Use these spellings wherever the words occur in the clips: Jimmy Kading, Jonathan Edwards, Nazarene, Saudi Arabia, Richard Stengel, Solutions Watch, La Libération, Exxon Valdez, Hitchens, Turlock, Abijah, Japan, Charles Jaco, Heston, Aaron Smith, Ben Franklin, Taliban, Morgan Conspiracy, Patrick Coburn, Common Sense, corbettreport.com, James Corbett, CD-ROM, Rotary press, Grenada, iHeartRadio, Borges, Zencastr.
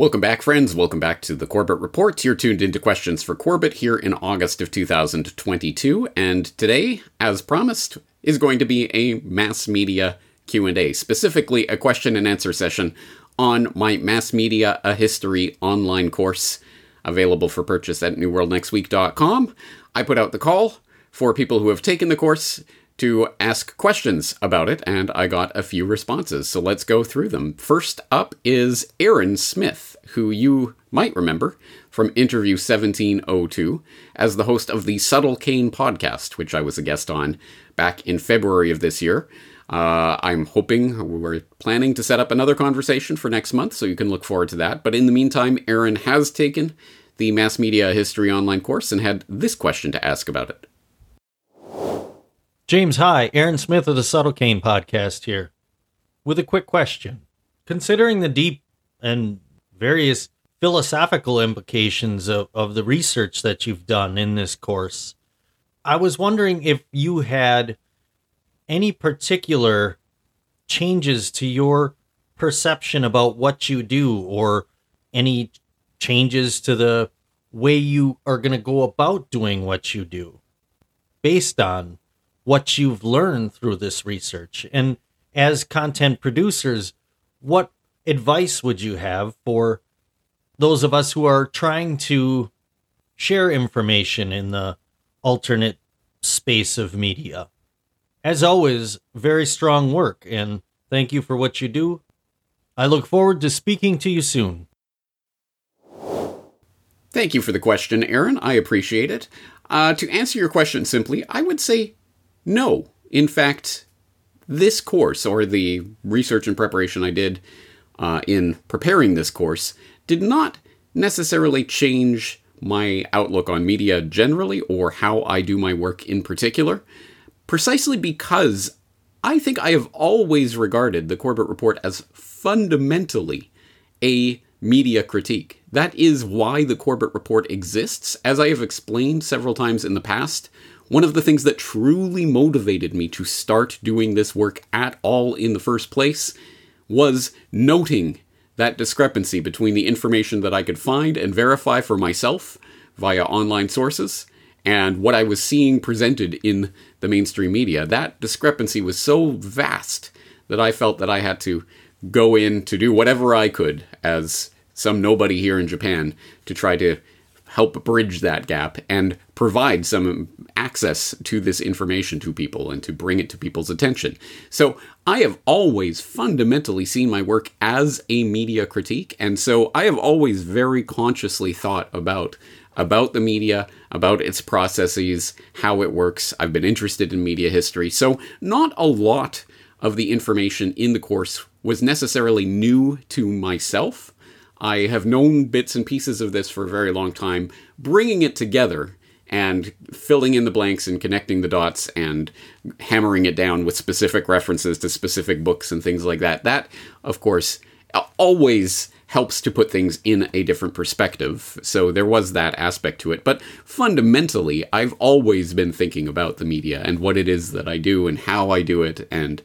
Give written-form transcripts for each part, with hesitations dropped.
Welcome back, friends. Welcome back to The Corbett Report. You're tuned into Questions for Corbett here in August of 2022. And today, as promised, is going to be a mass media Q&A, specifically a question and answer session on my Mass Media, A History online course, available for purchase at newworldnextweek.com. I put out the call for people who have taken the course to ask questions about it, and I got a few responses, so let's go through them. First up is Aaron Smith, who you might remember from interview 1702 as the host of the Subtle Cane podcast, which I was a guest on back in February of this year. I'm hoping we're planning to set up another conversation for next month, so you can look forward to that. But in the meantime, Aaron has taken the Mass Media History online course and had this question to ask about it. James, hi. Aaron Smith of the Subtle Cane podcast here with a quick question. Considering the deep and various philosophical implications of the research that you've done in this course, I was wondering if you had any particular changes to your perception about what you do or any changes to the way you are going to go about doing what you do based on what you've learned through this research. And as content producers, what advice would you have for those of us who are trying to share information in the alternate space of media? As always, very strong work, and thank you for what you do. I look forward to speaking to you soon. Thank you for the question, Aaron. I appreciate it. To answer your question simply, I would say no. In fact, this course, or the research and preparation I did in preparing this course, did not necessarily change my outlook on media generally or how I do my work in particular, precisely because I think I have always regarded the Corbett Report as fundamentally a media critique. That is why the Corbett Report exists. As I have explained several times in the past, one of the things that truly motivated me to start doing this work at all in the first place was noting that discrepancy between the information that I could find and verify for myself via online sources and what I was seeing presented in the mainstream media. That discrepancy was so vast that I felt that I had to go in to do whatever I could as some nobody here in Japan to try to help bridge that gap and provide some access to this information to people and to bring it to people's attention. So I have always fundamentally seen my work as a media critique, and so I have always very consciously thought about the media, about its processes, how it works. I've been interested in media history, so not a lot of the information in the course was necessarily new to myself. I have known bits and pieces of this for a very long time. Bringing it together and filling in the blanks and connecting the dots and hammering it down with specific references to specific books and things like that, that, of course, always helps to put things in a different perspective. So there was that aspect to it. But fundamentally, I've always been thinking about the media and what it is that I do and how I do it and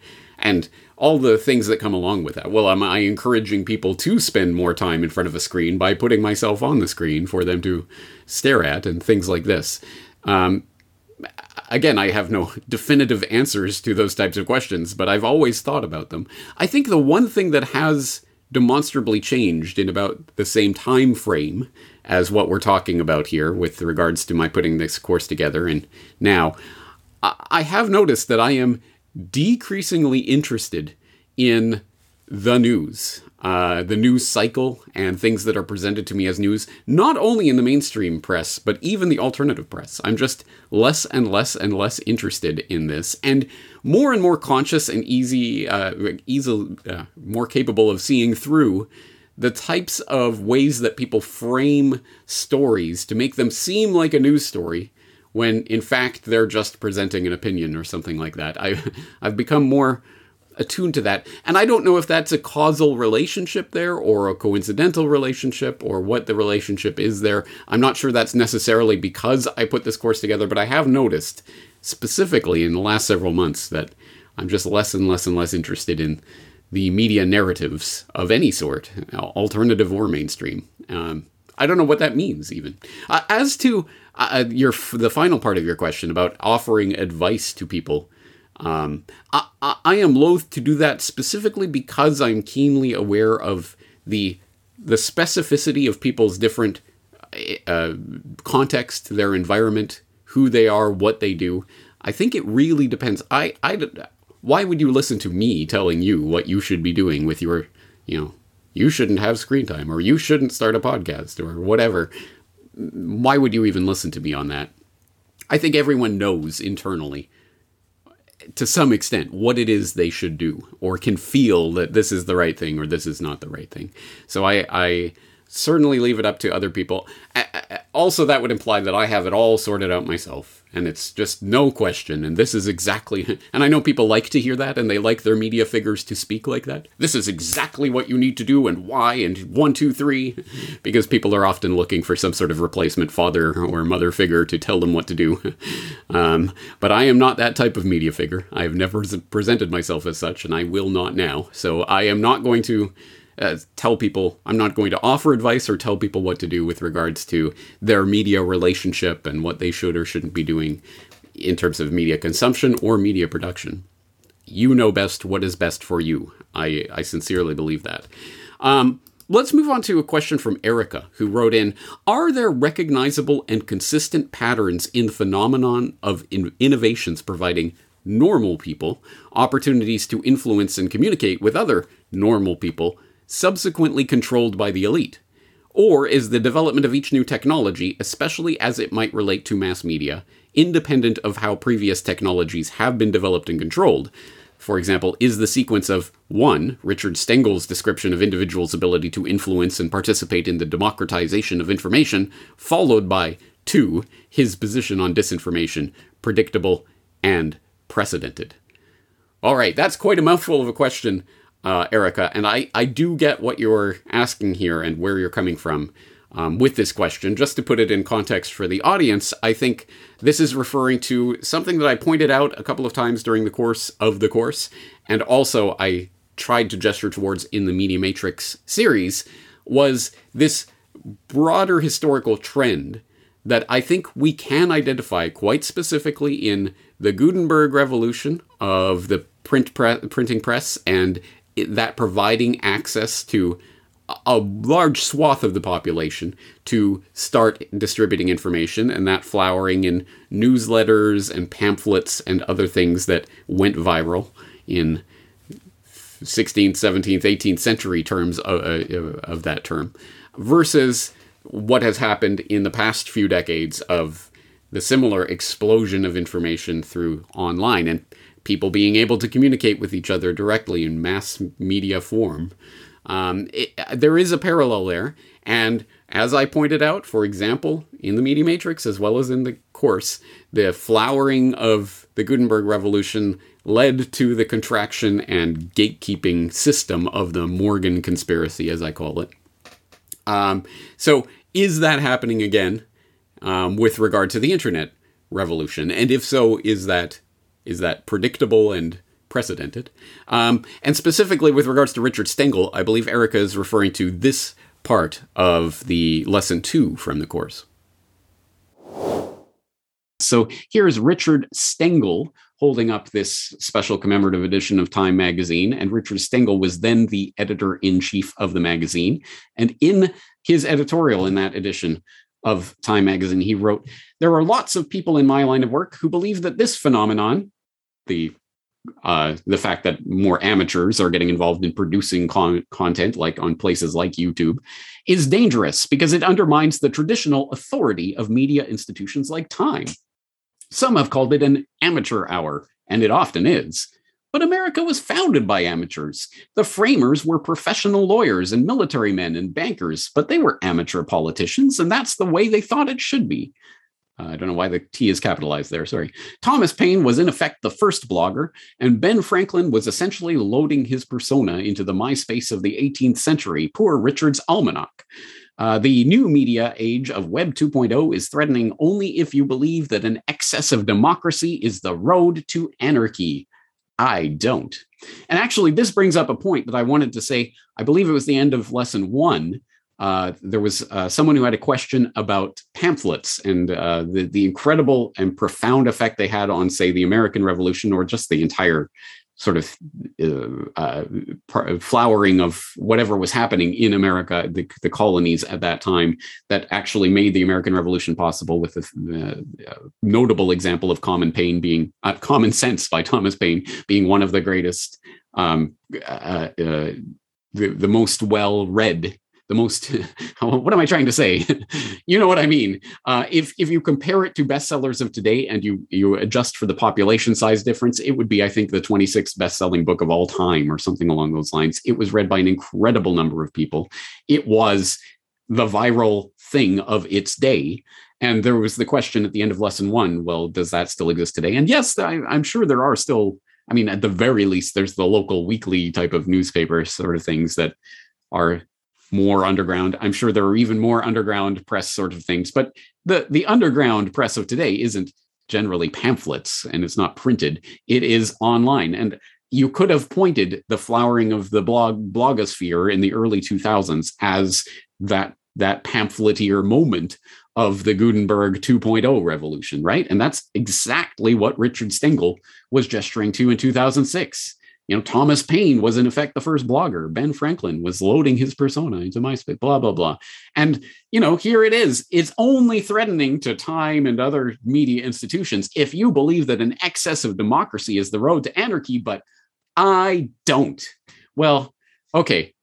all the things that come along with that. Well, am I encouraging people to spend more time in front of a screen by putting myself on the screen for them to stare at and things like this? Again, I have no definitive answers to those types of questions, but I've always thought about them. I think the one thing that has demonstrably changed in about the same time frame as what we're talking about here with regards to my putting this course together and now, I have noticed that I am decreasingly interested in the news, the news cycle and things that are presented to me as news, not only in the mainstream press, but even the alternative press. I'm just less and less and less interested in this and more conscious and more capable of seeing through the types of ways that people frame stories to make them seem like a news story when, in fact, they're just presenting an opinion or something like that. I've become more attuned to that. And I don't know if that's a causal relationship there or a coincidental relationship or what the relationship is there. I'm not sure that's necessarily because I put this course together, but I have noticed specifically in the last several months that I'm just less and less and less interested in the media narratives of any sort, alternative or mainstream. I don't know what that means, even. As to the final part of your question about offering advice to people, I am loath to do that specifically because I'm keenly aware of the specificity of people's different context, their environment, who they are, what they do. I think it really depends. Why would you listen to me telling you what you should be doing with your, you shouldn't have screen time, or you shouldn't start a podcast, or whatever? Why would you even listen to me on that? I think everyone knows internally, to some extent, what it is they should do, or can feel that this is the right thing or this is not the right thing. So I certainly leave it up to other people. Also, that would imply that I have it all sorted out myself, and it's just no question, and this is exactly... And I know people like to hear that, and they like their media figures to speak like that. This is exactly what you need to do, and why, and 1, 2, 3, because people are often looking for some sort of replacement father or mother figure to tell them what to do. But I am not that type of media figure. I have never presented myself as such, and I will not now. So I am not going to... tell people, I'm not going to offer advice or tell people what to do with regards to their media relationship and what they should or shouldn't be doing in terms of media consumption or media production. You know best what is best for you. I sincerely believe that. Let's move on to a question from Erica, who wrote in, are there recognizable and consistent patterns in the phenomenon of innovations providing normal people opportunities to influence and communicate with other normal people, subsequently controlled by the elite? Or is the development of each new technology, especially as it might relate to mass media, independent of how previous technologies have been developed and controlled? For example, is the sequence of 1, Richard Stengel's description of individuals' ability to influence and participate in the democratization of information, followed by 2, his position on disinformation, predictable and precedented? All right, that's quite a mouthful of a question, Erica, and I do get what you're asking here and where you're coming from with this question. Just to put it in context for the audience, I think this is referring to something that I pointed out a couple of times during the course of the course, and also I tried to gesture towards in the Media Matrix series, was this broader historical trend that I think we can identify quite specifically in the Gutenberg Revolution of the printing press, and that providing access to a large swath of the population to start distributing information, and that flowering in newsletters and pamphlets and other things that went viral in 16th, 17th, 18th century terms of that term, versus what has happened in the past few decades of the similar explosion of information through online and people being able to communicate with each other directly in mass media form. There is a parallel there. And as I pointed out, for example, in the Media Matrix, as well as in the course, the flowering of the Gutenberg Revolution led to the contraction and gatekeeping system of the Morgan Conspiracy, as I call it. So is that happening again with regard to the internet revolution? And if so, is that predictable and precedented? And specifically with regards to Richard Stengel, I believe Erica is referring to this part of the lesson 2 from the course. So here is Richard Stengel holding up this special commemorative edition of Time magazine. And Richard Stengel was then the editor-in-chief of the magazine. And in his editorial in that edition of Time magazine, he wrote, "There are lots of people in my line of work who believe that this phenomenon," the fact that more amateurs are getting involved in producing content like on places like YouTube, "is dangerous because it undermines the traditional authority of media institutions like Time. Some have called it an amateur hour, and it often is. But America was founded by amateurs. The framers were professional lawyers and military men and bankers, but they were amateur politicians, and that's the way they thought it should be." I don't know why the T is capitalized there, sorry. "Thomas Paine was in effect the first blogger, and Ben Franklin was essentially loading his persona into the MySpace of the 18th century, poor Richard's almanac. The new media age of Web 2.0 is threatening only if you believe that an excess of democracy is the road to anarchy. I don't. And actually, this brings up a point that I wanted to say. I believe it was the end of lesson one. There was someone who had a question about pamphlets and the incredible and profound effect they had on, say, the American Revolution, or just the entire sort of flowering of whatever was happening in America, the colonies at that time, that actually made the American Revolution possible, with the notable example of Common Sense by Thomas Paine being one of the greatest, the most well-read, the most, what am I trying to say? You know what I mean. If you compare it to bestsellers of today and you adjust for the population size difference, it would be, I think, the 26th best-selling book of all time or something along those lines. It was read by an incredible number of people. It was the viral thing of its day. And there was the question at the end of lesson one, well, does that still exist today? And yes, I'm sure there are still, I mean, at the very least, there's the local weekly type of newspaper sort of things that are more underground. I'm sure there are even more underground press sort of things, but the underground press of today isn't generally pamphlets, and it's not printed. It is online. And you could have pointed the flowering of the blogosphere in the early 2000s as that pamphleteer moment of the Gutenberg 2.0 revolution, right? And that's exactly what Richard Stengel was gesturing to in 2006. You know, Thomas Paine was, in effect, the first blogger. Ben Franklin was loading his persona into MySpace, blah, blah, blah. And, you know, here it is. It's only threatening to Time and other media institutions if you believe that an excess of democracy is the road to anarchy, but I don't. Well, okay,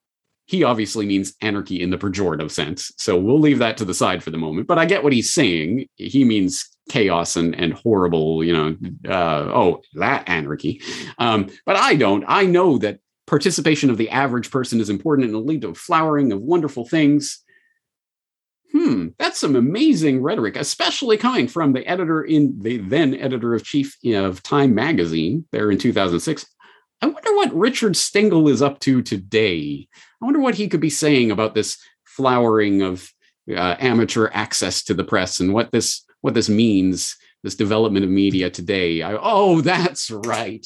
he obviously means anarchy in the pejorative sense, so we'll leave that to the side for the moment. But I get what he's saying. He means chaos and horrible, you know, that anarchy. But I don't. I know that participation of the average person is important and will lead to a flowering of wonderful things. That's some amazing rhetoric, especially coming from the then editor-in-chief of Time magazine there in 2006. I wonder what Richard Stengel is up to today. I wonder what he could be saying about this flowering of amateur access to the press and what this means, this development of media today. That's right.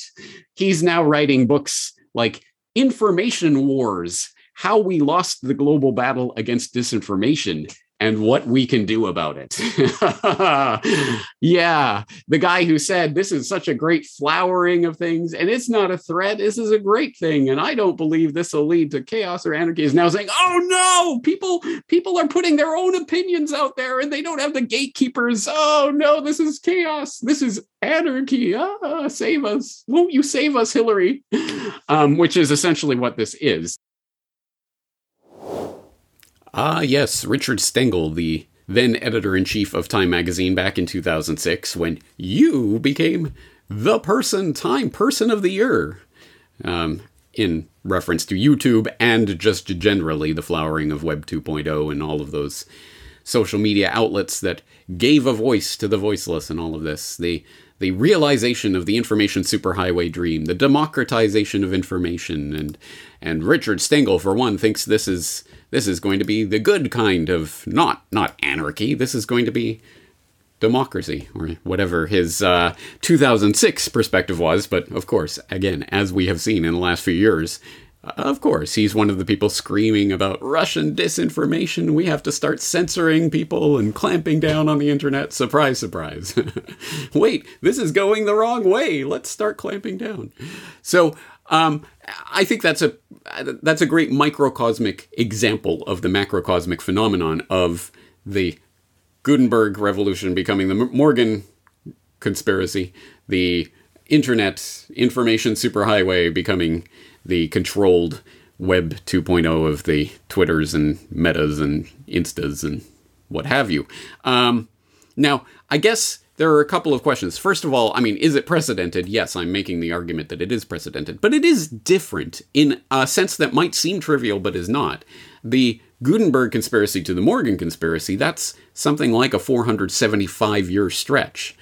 He's now writing books like Information Wars, How We Lost the Global Battle Against Disinformation, and What We Can Do About It. Yeah, the guy who said, this is such a great flowering of things, and it's not a threat, this is a great thing, and I don't believe this will lead to chaos or anarchy, is now saying, oh no, people are putting their own opinions out there, and they don't have the gatekeepers. Oh no, this is chaos, this is anarchy. Save us. Won't you save us, Hillary? Which is essentially what this is. Ah, yes, Richard Stengel, the then editor-in-chief of Time magazine back in 2006, when you became the Time Person of the Year, in reference to YouTube and just generally the flowering of Web 2.0 and all of those social media outlets that gave a voice to the voiceless and all of this. The realization of the information superhighway dream, the democratization of information, and Richard Stengel, for one, thinks this is going to be the good kind of not anarchy. This is going to be democracy, or whatever his 2006 perspective was. But of course, again, as we have seen in the last few years, of course, he's one of the people screaming about Russian disinformation. We have to start censoring people and clamping down on the internet. Surprise, surprise. Wait, this is going the wrong way. Let's start clamping down. So I think that's a great microcosmic example of the macrocosmic phenomenon of the Gutenberg Revolution becoming the Morgan Conspiracy, the internet information superhighway becoming the controlled Web 2.0 of the Twitters and Metas and Instas and what have you. Now, I guess there are a couple of questions. First of all, I mean, is it precedented? Yes, I'm making the argument that it is precedented, but it is different in a sense that might seem trivial, but is not. The Gutenberg conspiracy to the Morgan conspiracy, that's something like a 475-year stretch.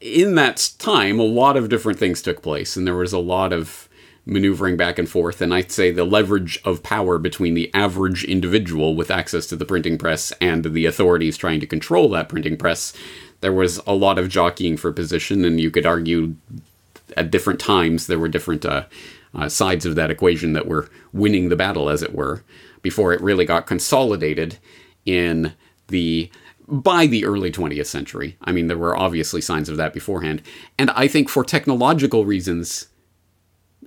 In that time, a lot of different things took place, and there was a lot of maneuvering back and forth, and I'd say the leverage of power between the average individual with access to the printing press and the authorities trying to control that printing press, there was a lot of jockeying for position, and you could argue at different times there were different sides of that equation that were winning the battle, as it were, before it really got consolidated in the by the early 20th century. I mean, there were obviously signs of that beforehand. And I think for technological reasons,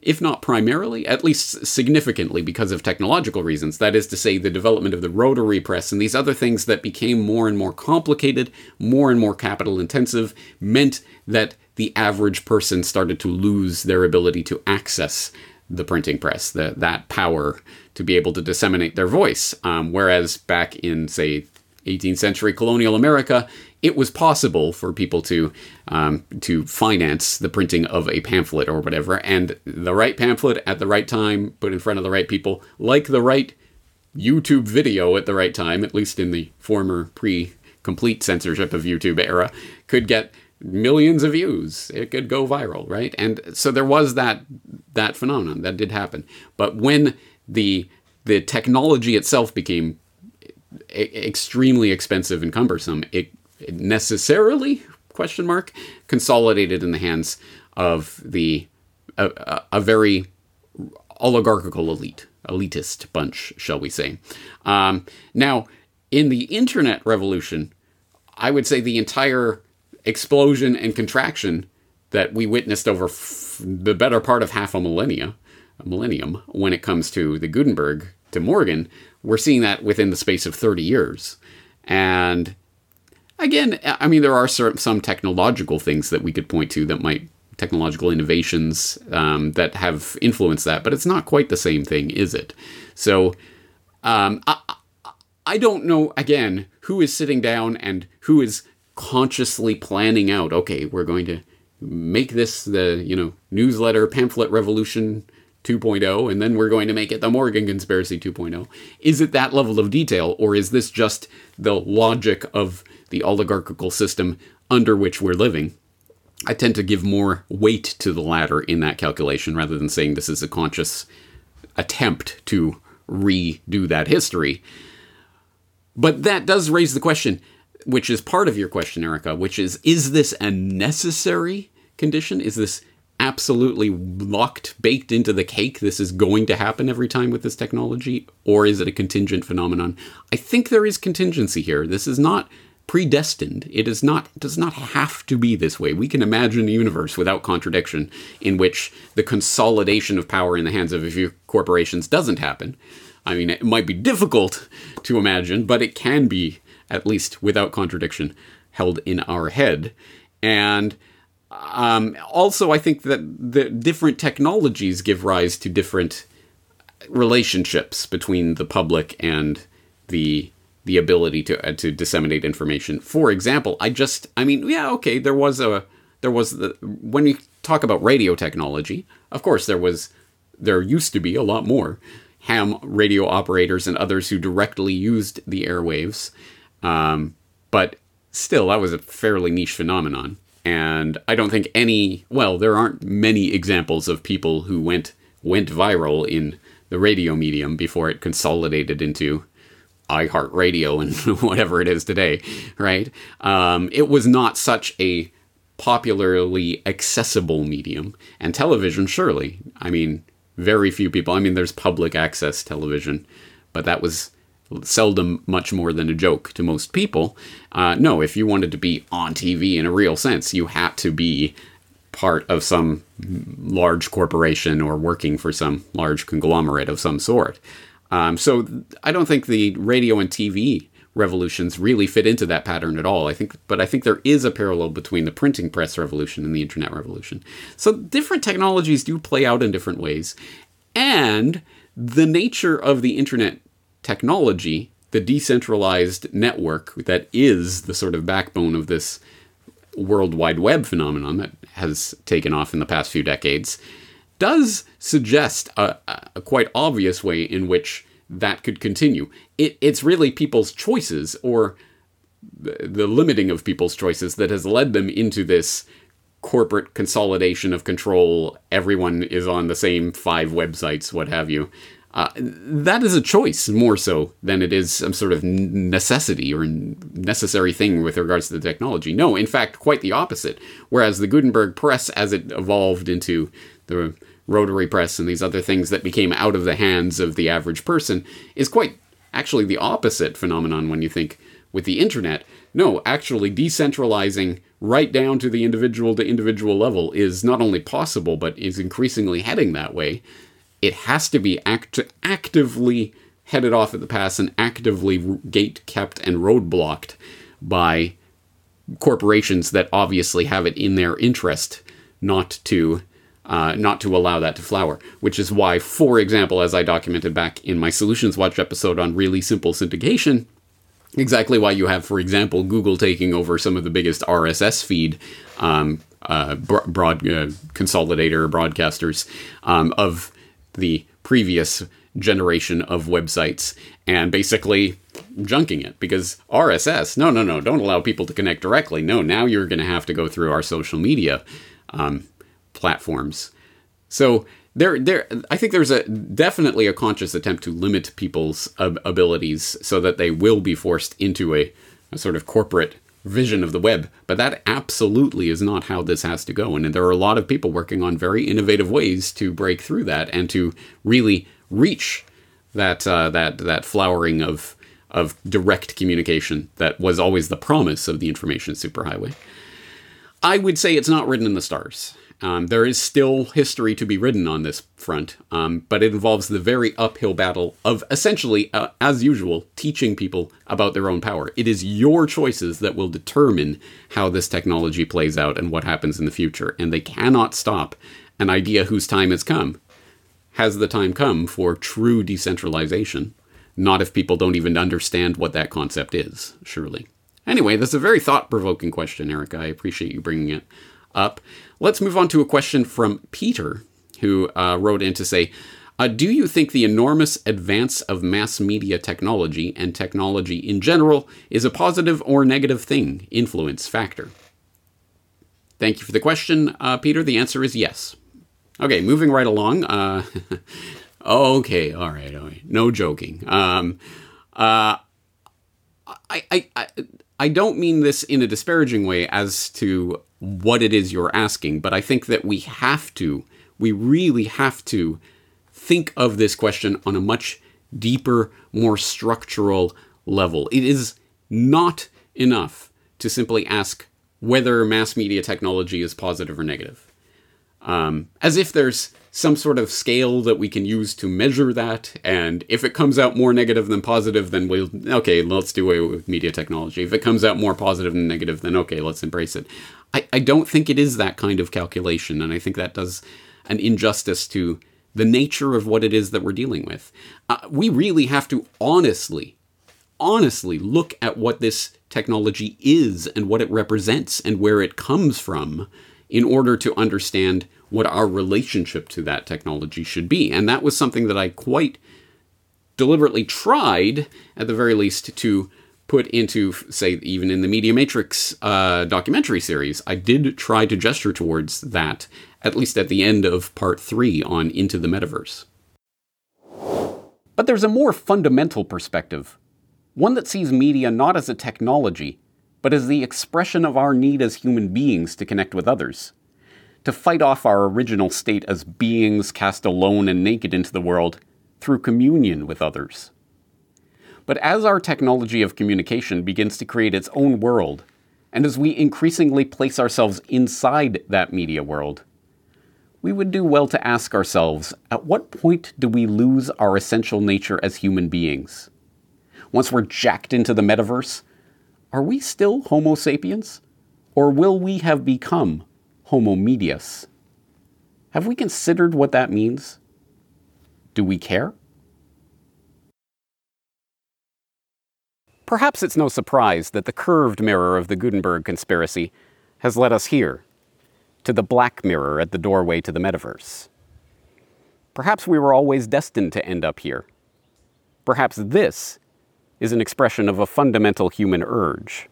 if not primarily, at least significantly because of technological reasons. That is to say, the development of the rotary press and these other things that became more and more complicated, more and more capital intensive, meant that the average person started to lose their ability to access the printing press, that power to be able to disseminate their voice. Whereas back in, say, 18th century colonial America, it was possible for people to finance the printing of a pamphlet or whatever, and the right pamphlet at the right time, put in front of the right people, like the right YouTube video at the right time, at least in the former pre-complete censorship of YouTube era, could get millions of views. It could go viral, right? And so there was that phenomenon. That did happen. But when the technology itself became extremely expensive and cumbersome, it necessarily consolidated in the hands of a very oligarchical elitist bunch, shall we say. Now, in the internet revolution, I would say the entire explosion and contraction that we witnessed over the better part of half a millennium when it comes to the Gutenberg to Morgan, we're seeing that within the space of 30 years. And again, I mean, there are some technological things that we could point to that might, technological innovations that have influenced that, but it's not quite the same thing, is it? So I don't know, again, who is sitting down and who is consciously planning out, okay, we're going to make this the, newsletter pamphlet revolution 2.0, and then we're going to make it the Morgan Conspiracy 2.0. Is it that level of detail, or is this just the logic of the oligarchical system under which we're living? I tend to give more weight to the latter in that calculation, rather than saying this is a conscious attempt to redo that history. But that does raise the question, which is part of your question, Erica, which is this a necessary condition? Is this absolutely locked, baked into the cake, this is going to happen every time with this technology? Or is it a contingent phenomenon? I think there is contingency here. This is not predestined. It is not, does not have to be this way. We can imagine a universe without contradiction in which the consolidation of power in the hands of a few corporations doesn't happen. I mean, it might be difficult to imagine, but it can be, at least without contradiction, held in our head. And also, I think that the different technologies give rise to different relationships between the public and the ability to disseminate information. For example, when we talk about radio technology, of course there used to be a lot more ham radio operators and others who directly used the airwaves, but still that was a fairly niche phenomenon. And I don't think there aren't many examples of people who went viral in the radio medium before it consolidated into iHeartRadio and whatever it is today, right? It was not such a popularly accessible medium. And television, surely. I mean, very few people. I mean, there's public access television, but that was seldom much more than a joke to most people. No, if you wanted to be on TV in a real sense, you had to be part of some large corporation or working for some large conglomerate of some sort. So I don't think the radio and TV revolutions really fit into that pattern at all. I think there is a parallel between the printing press revolution and the internet revolution. So different technologies do play out in different ways. And the nature of the internet technology, the decentralized network that is the sort of backbone of this World Wide Web phenomenon that has taken off in the past few decades, does suggest a quite obvious way in which that could continue. It's really people's choices, or the limiting of people's choices, that has led them into this corporate consolidation of control. Everyone is on the same 5 websites, what have you. That is a choice more so than it is some sort of necessity or necessary thing with regards to the technology. No, in fact, quite the opposite. Whereas the Gutenberg press, as it evolved into the Rotary press and these other things that became out of the hands of the average person, is quite actually the opposite phenomenon when you think with the internet. No, actually decentralizing right down to the individual level is not only possible, but is increasingly heading that way. It has to be actively headed off at the pass and actively gate-kept and roadblocked by corporations that obviously have it in their interest not to allow that to flower. Which is why, for example, as I documented back in my Solutions Watch episode on really simple syndication, exactly why you have, for example, Google taking over some of the biggest RSS feed broadcasters of the previous generation of websites and basically junking it, because RSS, no, don't allow people to connect directly. No, now you're going to have to go through our social media platforms. So there, I think there's definitely a conscious attempt to limit people's abilities so that they will be forced into a sort of corporate vision of the web, but that absolutely is not how this has to go. And there are a lot of people working on very innovative ways to break through that and to really reach that flowering of direct communication that was always the promise of the information superhighway. I would say it's not written in the stars. There is still history to be written on this front, but it involves the very uphill battle of essentially, as usual, teaching people about their own power. It is your choices that will determine how this technology plays out and what happens in the future, and they cannot stop an idea whose time has come. Has the time come for true decentralization? Not if people don't even understand what that concept is, surely. Anyway, that's a very thought-provoking question, Eric. I appreciate you bringing it up. Let's move on to a question from Peter, who wrote in to say, do you think the enormous advance of mass media technology and technology in general is a positive or negative thing, influence factor? Thank you for the question, Peter. The answer is yes. Okay, moving right along. Okay, all right. No joking. I don't mean this in a disparaging way as to what it is you're asking, but I think that we really have to think of this question on a much deeper, more structural level. It is not enough to simply ask whether mass media technology is positive or negative. As if there's some sort of scale that we can use to measure that, and if it comes out more negative than positive, then let's do away with media technology. If it comes out more positive than negative, then okay, let's embrace it. I don't think it is that kind of calculation, and I think that does an injustice to the nature of what it is that we're dealing with. We really have to honestly look at what this technology is and what it represents and where it comes from in order to understand what our relationship to that technology should be. And that was something that I quite deliberately tried, at the very least, to put into, say, even in the Media Matrix documentary series. I did try to gesture towards that, at least at the end of part 3 on Into the Metaverse. But there's a more fundamental perspective, one that sees media not as a technology, but as the expression of our need as human beings to connect with others, to fight off our original state as beings cast alone and naked into the world through communion with others. But as our technology of communication begins to create its own world, and as we increasingly place ourselves inside that media world, we would do well to ask ourselves, at what point do we lose our essential nature as human beings? Once we're jacked into the metaverse, are we still Homo sapiens? Or will we have become Homo medias? Have we considered what that means? Do we care? Perhaps it's no surprise that the curved mirror of the Gutenberg conspiracy has led us here, to the black mirror at the doorway to the metaverse. Perhaps we were always destined to end up here. Perhaps this is an expression of a fundamental human urge.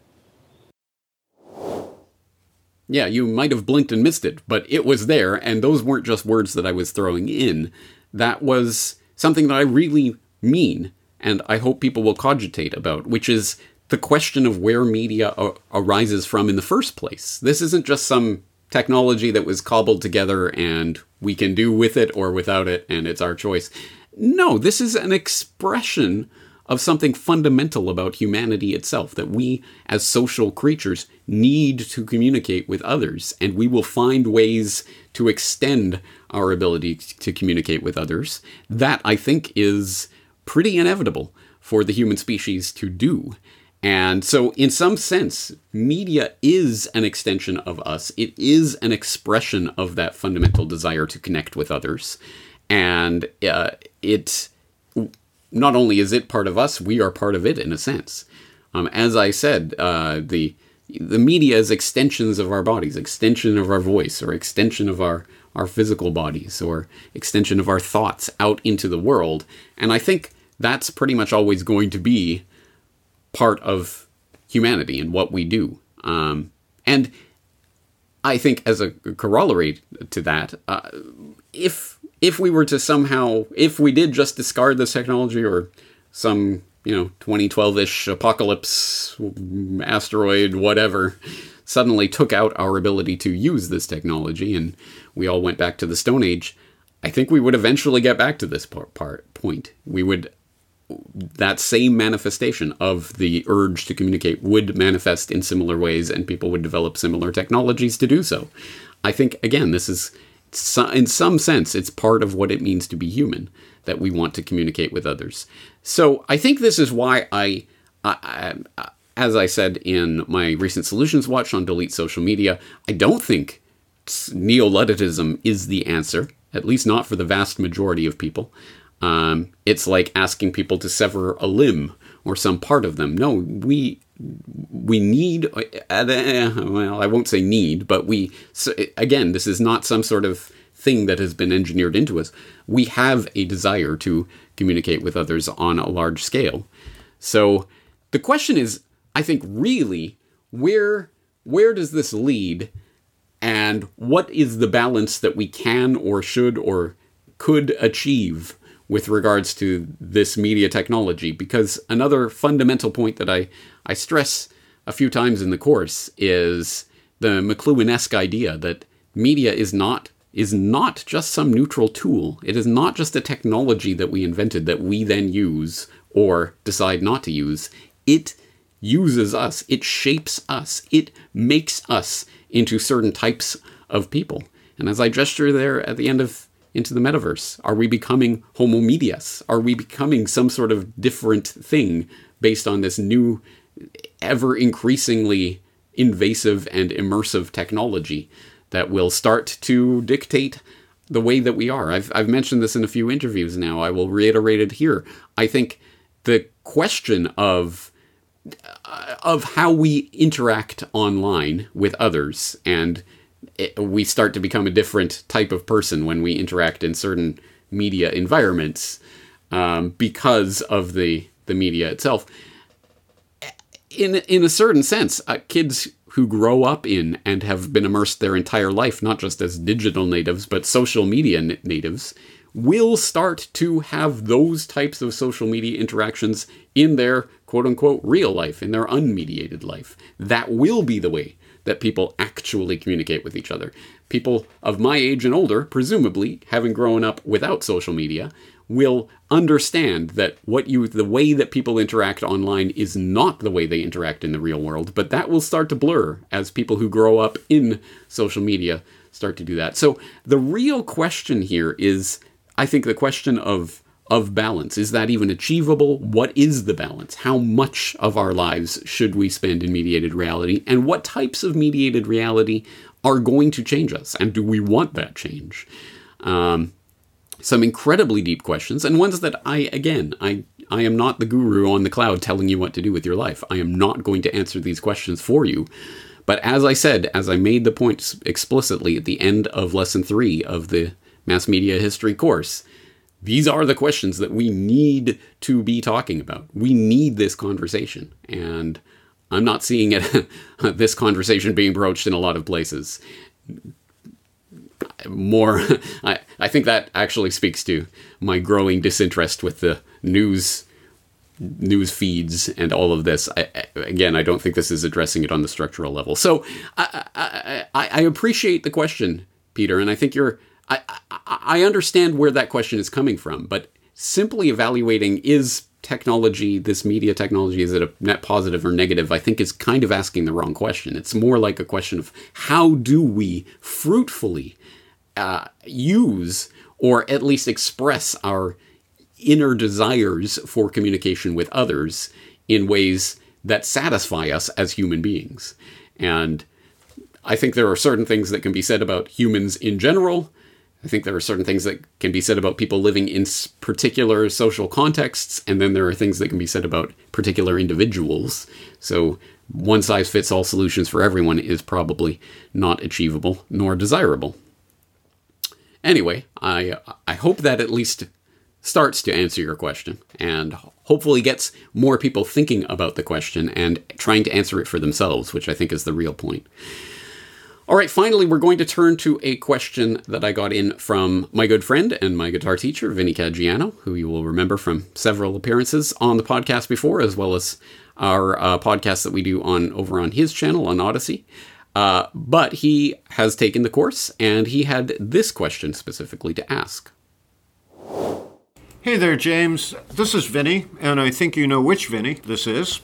Yeah, you might have blinked and missed it, but it was there, and those weren't just words that I was throwing in. That was something that I really mean, and I hope people will cogitate about, which is the question of where media arises from in the first place. This isn't just some technology that was cobbled together and we can do with it or without it and it's our choice. No, this is an expression of something fundamental about humanity itself, that we as social creatures need to communicate with others, and we will find ways to extend our ability to communicate with others. That, I think, is pretty inevitable for the human species to do. And so, in some sense, media is an extension of us. It is an expression of that fundamental desire to connect with others. And it, not only is it part of us, we are part of it in a sense. As I said, the media is extensions of our bodies, extension of our voice, or extension of our physical bodies, or extension of our thoughts out into the world. And I think that's pretty much always going to be part of humanity and what we do. And I think as a corollary to that, if we were to somehow, if we did just discard this technology or some, 2012-ish apocalypse, asteroid, whatever, suddenly took out our ability to use this technology and we all went back to the Stone Age, I think we would eventually get back to this point. We would, that same manifestation of the urge to communicate would manifest in similar ways and people would develop similar technologies to do so. I think, again, this is, in some sense, it's part of what it means to be human, that we want to communicate with others. So I think this is why I as I said in my recent Solutions Watch on Delete Social Media, I don't think neo-Ludditism is the answer, at least not for the vast majority of people. It's like asking people to sever a limb or some part of them. No, we need, well, I won't say need, but we, again, this is not some sort of thing that has been engineered into us. We have a desire to communicate with others on a large scale. So the question is, I think, really, where does this lead, and what is the balance that we can or should or could achieve with regards to this media technology? Because another fundamental point that I stress a few times in the course is the McLuhan-esque idea that media is not just some neutral tool. It is not just a technology that we invented that we then use or decide not to use. It uses us. It shapes us. It makes us into certain types of people. And as I gesture there at the end of Into the Metaverse, are we becoming Homo medias? Are we becoming some sort of different thing based on this new, ever increasingly invasive and immersive technology that will start to dictate the way that we are? I've mentioned this in a few interviews now. I will reiterate it here. I think the question of how we interact online with others, and we start to become a different type of person when we interact in certain media environments because of the media itself. In a certain sense, kids who grow up in and have been immersed their entire life, not just as digital natives, but social media natives, will start to have those types of social media interactions in their quote-unquote real life, in their unmediated life. That will be the way that people actually communicate with each other. People of my age and older, presumably, having grown up without social media, will understand that the way that people interact online is not the way they interact in the real world, but that will start to blur as people who grow up in social media start to do that. So the real question here is, I think, the question of balance. Is that even achievable? What is the balance? How much of our lives should we spend in mediated reality? And what types of mediated reality are going to change us? And do we want that change? Some incredibly deep questions, and ones that I am not the guru on the cloud telling you what to do with your life. I am not going to answer these questions for you. But as I said, as I made the point explicitly at the end of Lesson 3 of the Mass Media History course, these are the questions that we need to be talking about. We need this conversation. And I'm not seeing this conversation being broached in a lot of places. more, I think that actually speaks to my growing disinterest with the news feeds and all of this. I don't think this is addressing it on the structural level. So I appreciate the question, Peter, and I think I understand where that question is coming from, but simply evaluating is technology, this media technology, is it a net positive or negative, I think is kind of asking the wrong question. It's more like a question of how do we fruitfully use or at least express our inner desires for communication with others in ways that satisfy us as human beings. And I think there are certain things that can be said about humans in general. I think there are certain things that can be said about people living in particular social contexts, and then there are things that can be said about particular individuals. So one-size-fits-all solutions for everyone is probably not achievable nor desirable. Anyway, I hope that at least starts to answer your question, and hopefully gets more people thinking about the question and trying to answer it for themselves, which I think is the real point. All right, finally, we're going to turn to a question that I got in from my good friend and my guitar teacher, Vinny Caggiano, who you will remember from several appearances on the podcast before, as well as our podcast that we do over on his channel on Odyssey. But he has taken the course, and he had this question specifically to ask. Hey there, James. This is Vinny, and I think you know which Vinny this is.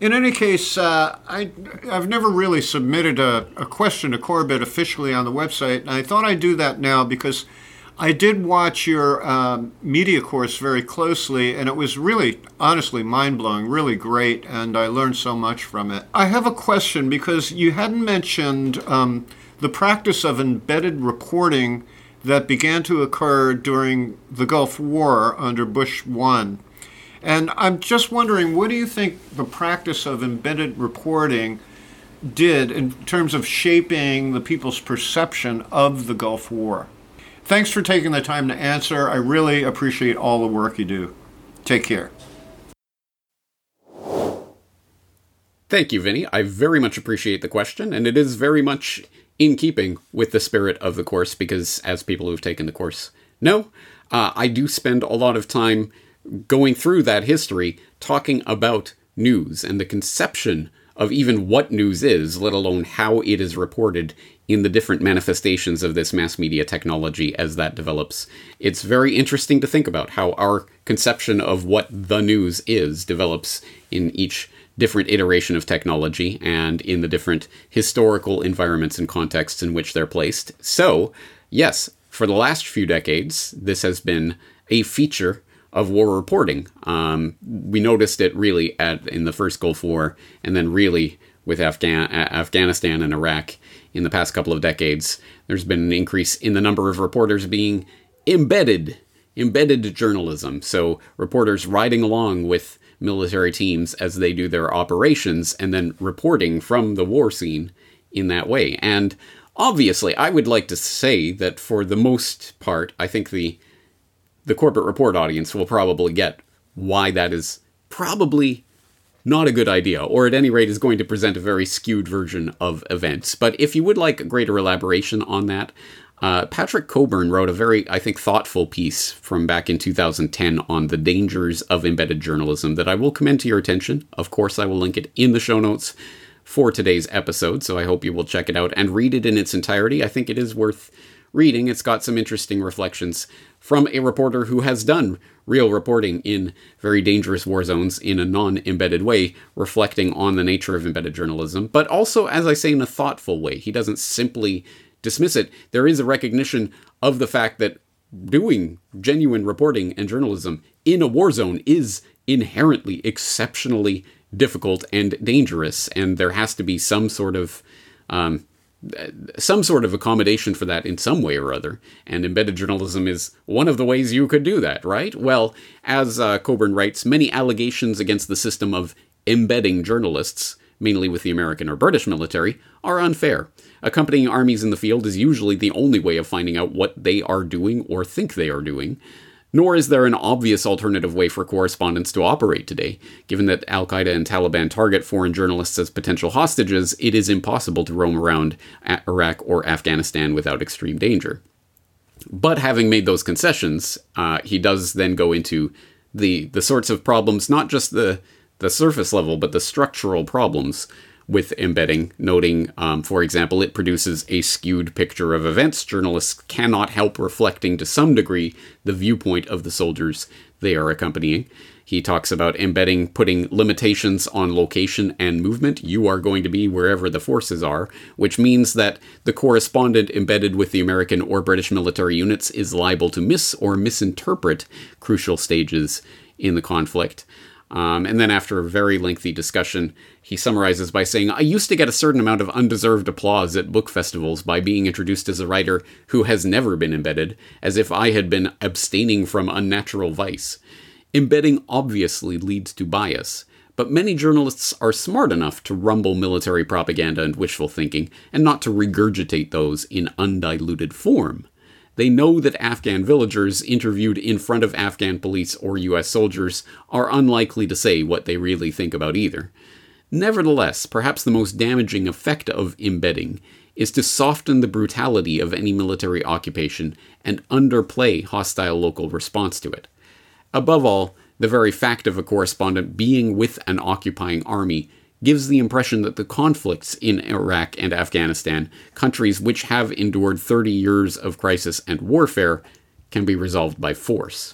In any case, I've never really submitted a question to Corbett officially on the website, and I thought I'd do that now because I did watch your media course very closely, and it was really, honestly, mind-blowing, really great, and I learned so much from it. I have a question because you hadn't mentioned the practice of embedded reporting that began to occur during the Gulf War under Bush 1. And I'm just wondering, what do you think the practice of embedded reporting did in terms of shaping the people's perception of the Gulf War? Thanks for taking the time to answer. I really appreciate all the work you do. Take care. Thank you, Vinny. I very much appreciate the question, and it is very much in keeping with the spirit of the course, because as people who've taken the course know, I do spend a lot of time going through that history, talking about news and the conception of even what news is, let alone how it is reported in the different manifestations of this mass media technology as that develops. It's very interesting to think about how our conception of what the news is develops in each different iteration of technology and in the different historical environments and contexts in which they're placed. So, yes, for the last few decades, this has been a feature of war reporting. We noticed it really in the first Gulf War, and then really with Afghanistan and Iraq in the past couple of decades. There's been an increase in the number of reporters being embedded journalism. So reporters riding along with military teams as they do their operations and then reporting from the war scene in that way. And obviously, I would like to say that for the most part, I think the Corbett Report audience will probably get why that is probably not a good idea, or at any rate is going to present a very skewed version of events. But if you would like greater elaboration on that, Patrick Coburn wrote a very, I think, thoughtful piece from back in 2010 on the dangers of embedded journalism that I will commend to your attention. Of course, I will link it in the show notes for today's episode, so I hope you will check it out and read it in its entirety. I think it is worth reading. It's got some interesting reflections from a reporter who has done real reporting in very dangerous war zones in a non-embedded way, reflecting on the nature of embedded journalism, but also, as I say, in a thoughtful way. He doesn't simply dismiss it. There is a recognition of the fact that doing genuine reporting and journalism in a war zone is inherently exceptionally difficult and dangerous, and there has to be some sort of accommodation for that in some way or other. And embedded journalism is one of the ways you could do that, right? Well, as Coburn writes, many allegations against the system of embedding journalists, mainly with the American or British military, are unfair. Accompanying armies in the field is usually the only way of finding out what they are doing or think they are doing. Nor is there an obvious alternative way for correspondence to operate today. Given that Al-Qaeda and Taliban target foreign journalists as potential hostages, it is impossible to roam around Iraq or Afghanistan without extreme danger. But having made those concessions, he does then go into the sorts of problems, not just the surface level, but the structural problems with embedding, noting, for example, it produces a skewed picture of events. Journalists cannot help reflecting to some degree the viewpoint of the soldiers they are accompanying. He talks about embedding, putting limitations on location and movement. You are going to be wherever the forces are, which means that the correspondent embedded with the American or British military units is liable to miss or misinterpret crucial stages in the conflict. And then after a very lengthy discussion, he summarizes by saying, I used to get a certain amount of undeserved applause at book festivals by being introduced as a writer who has never been embedded, as if I had been abstaining from unnatural vice. Embedding obviously leads to bias, but many journalists are smart enough to rumble military propaganda and wishful thinking, and not to regurgitate those in undiluted form. They know that Afghan villagers interviewed in front of Afghan police or U.S. soldiers are unlikely to say what they really think about either. Nevertheless, perhaps the most damaging effect of embedding is to soften the brutality of any military occupation and underplay hostile local response to it. Above all, the very fact of a correspondent being with an occupying army gives the impression that the conflicts in Iraq and Afghanistan, countries which have endured 30 years of crisis and warfare, can be resolved by force.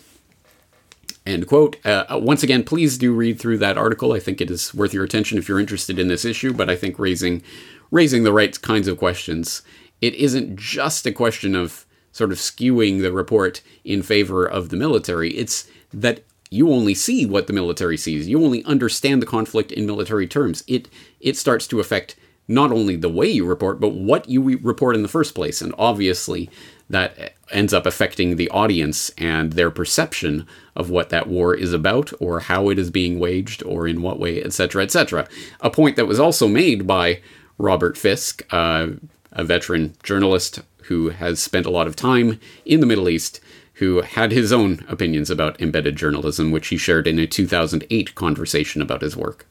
End quote. Once again, please do read through that article. I think it is worth your attention if you're interested in this issue, but I think raising the right kinds of questions, it isn't just a question of sort of skewing the report in favor of the military. It's that you only see what the military sees. You only understand the conflict in military terms. It starts to affect not only the way you report, but what you report in the first place. And obviously, that ends up affecting the audience and their perception of what that war is about, or how it is being waged, or in what way, etc., etc. A point that was also made by Robert Fisk, a veteran journalist who has spent a lot of time in the Middle East, who had his own opinions about embedded journalism, which he shared in a 2008 conversation about his work.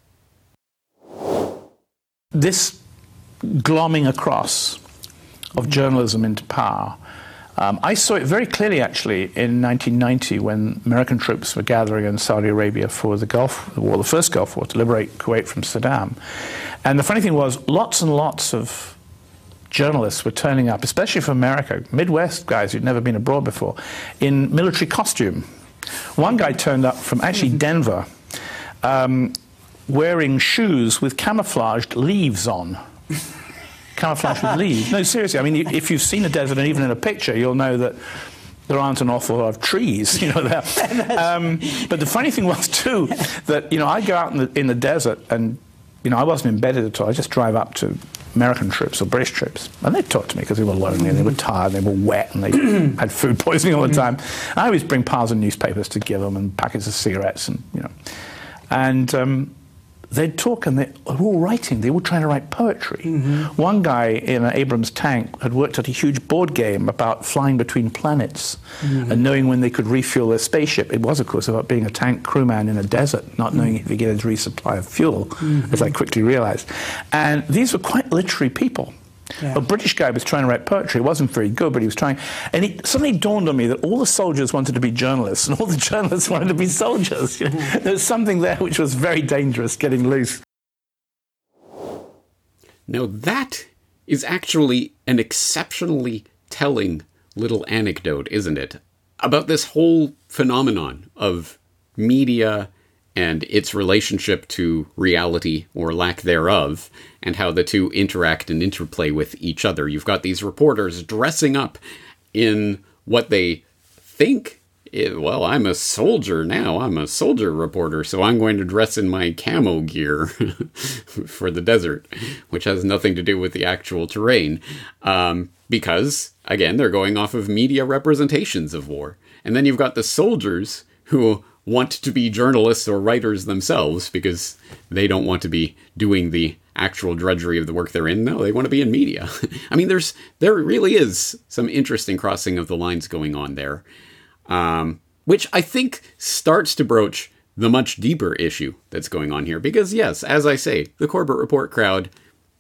This glomming across of journalism into power, I saw it very clearly, actually, in 1990 when American troops were gathering in Saudi Arabia for the Gulf War, the first Gulf War, to liberate Kuwait from Saddam. And the funny thing was, lots and lots of journalists were turning up, especially from America, Midwest guys who'd never been abroad before, in military costume. One guy turned up from actually Denver, wearing shoes with camouflaged leaves on. Camouflaged with leaves. No, seriously, I mean, if you've seen a desert, and even in a picture, you'll know that there aren't an awful lot of trees, you know, there. But the funny thing was, too, that, you know, I go out in the desert, and, you know, I wasn't embedded at all. I just drive up to American troops or British troops, and they'd talk to me because they were lonely and they were tired and they were wet and they had food poisoning all the time. And I always bring piles of newspapers to give them and packets of cigarettes, and you know, and they'd talk, and they were all writing. They were trying to write poetry. Mm-hmm. One guy in an Abrams tank had worked out a huge board game about flying between planets and knowing when they could refuel their spaceship. It was, of course, about being a tank crewman in a desert, not knowing if you get a resupply of fuel, as I quickly realized. And these were quite literary people. Yeah. A British guy was trying to write poetry. It wasn't very good, but he was trying. And it suddenly dawned on me that all the soldiers wanted to be journalists, and all the journalists wanted to be soldiers. You know, there's something there which was very dangerous, getting loose. Now, that is actually an exceptionally telling little anecdote, isn't it? About this whole phenomenon of media and its relationship to reality, or lack thereof, and how the two interact and interplay with each other. You've got these reporters dressing up in what they think, well, I'm a soldier now, I'm a soldier reporter, so I'm going to dress in my camo gear for the desert, which has nothing to do with the actual terrain, because, again, they're going off of media representations of war. And then you've got the soldiers who want to be journalists or writers themselves because they don't want to be doing the actual drudgery of the work they're in. No, they want to be in media. I mean, there really is some interesting crossing of the lines going on there. which I think starts to broach the much deeper issue that's going on here. Because yes, as I say, the Corbett Report crowd,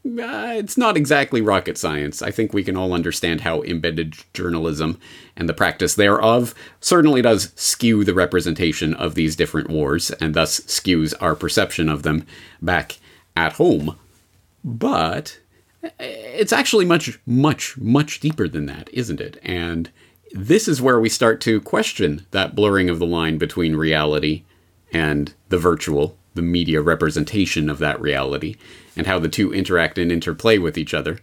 it's not exactly rocket science. I think we can all understand how embedded journalism and the practice thereof certainly does skew the representation of these different wars, and thus skews our perception of them back at home. But it's actually much, much, much deeper than that, isn't it? And this is where we start to question that blurring of the line between reality and the virtual, the media representation of that reality, and how the two interact and interplay with each other.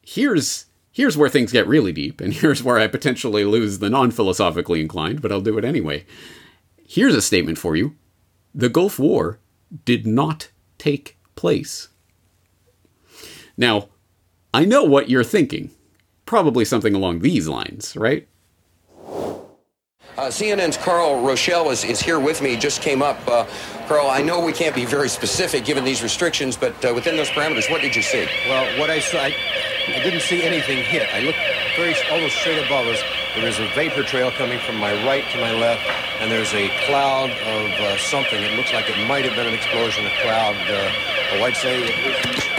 Here's where things get really deep, and here's where I potentially lose the non-philosophically inclined, but I'll do it anyway. Here's a statement for you. The Gulf War did not take place. Now, I know what you're thinking. Probably something along these lines, right? CNN's Carl Rochelle is here with me, just came up. Carl, I know we can't be very specific given these restrictions, but within those parameters, what did you see? Well, what I saw, I didn't see anything hit. I looked almost straight above us. There was a vapor trail coming from my right to my left, and there's a cloud of something. It looks like it might have been an explosion, a cloud. Oh, I'd say...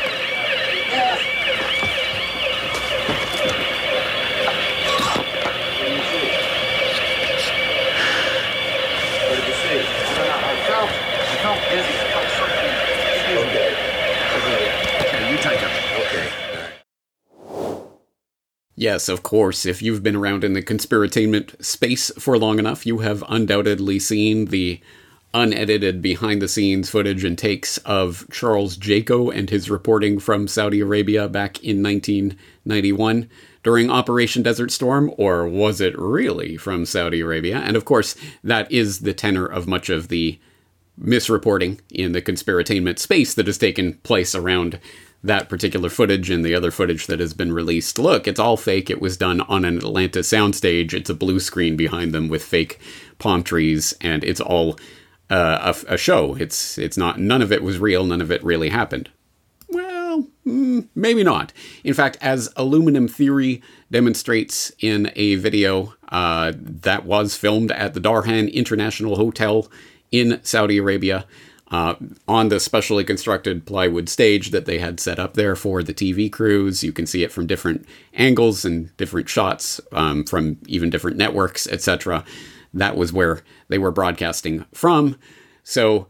Yes, of course, if you've been around in the conspiratainment space for long enough, you have undoubtedly seen the unedited behind-the-scenes footage and takes of Charles Jaco and his reporting from Saudi Arabia back in 1991 during Operation Desert Storm, or was it really from Saudi Arabia? And of course, that is the tenor of much of the misreporting in the conspiratainment space that has taken place around that particular footage and the other footage that has been released. Look, it's all fake. It was done on an Atlanta soundstage. It's a blue screen behind them with fake palm trees, and it's all a show. It's not. None of it was real. None of it really happened. Well, maybe not. In fact, as Aluminum Theory demonstrates in a video that was filmed at the Darhan International Hotel in Saudi Arabia, on the specially constructed plywood stage that they had set up there for the TV crews. You can see it from different angles and different shots from even different networks, etc. That was where they were broadcasting from. So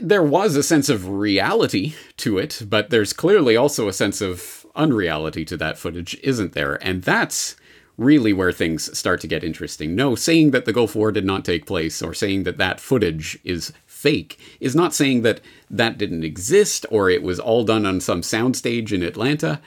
there was a sense of reality to it, but there's clearly also a sense of unreality to that footage, isn't there? And that's really where things start to get interesting. No, saying that the Gulf War did not take place, or saying that that footage is fake, is not saying that that didn't exist or it was all done on some soundstage in Atlanta.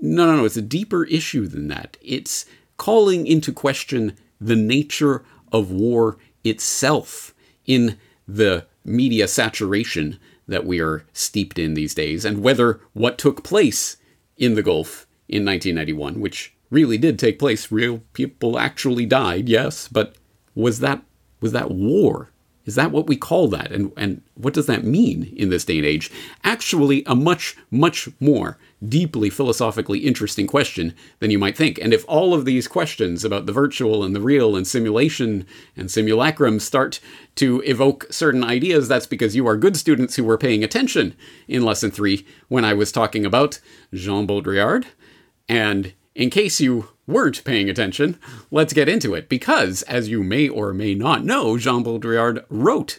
No, it's a deeper issue than that. It's calling into question the nature of war itself in the media saturation that we are steeped in these days, and whether what took place in the Gulf in 1991, which really did take place, real people actually died, yes, but was that war? Is that what we call that? And what does that mean in this day and age? Actually, a much, much more deeply philosophically interesting question than you might think. And if all of these questions about the virtual and the real and simulation and simulacrum start to evoke certain ideas, that's because you are good students who were paying attention in Lesson 3 when I was talking about Jean Baudrillard. And in case you weren't paying attention, let's get into it. Because, as you may or may not know, Jean Baudrillard wrote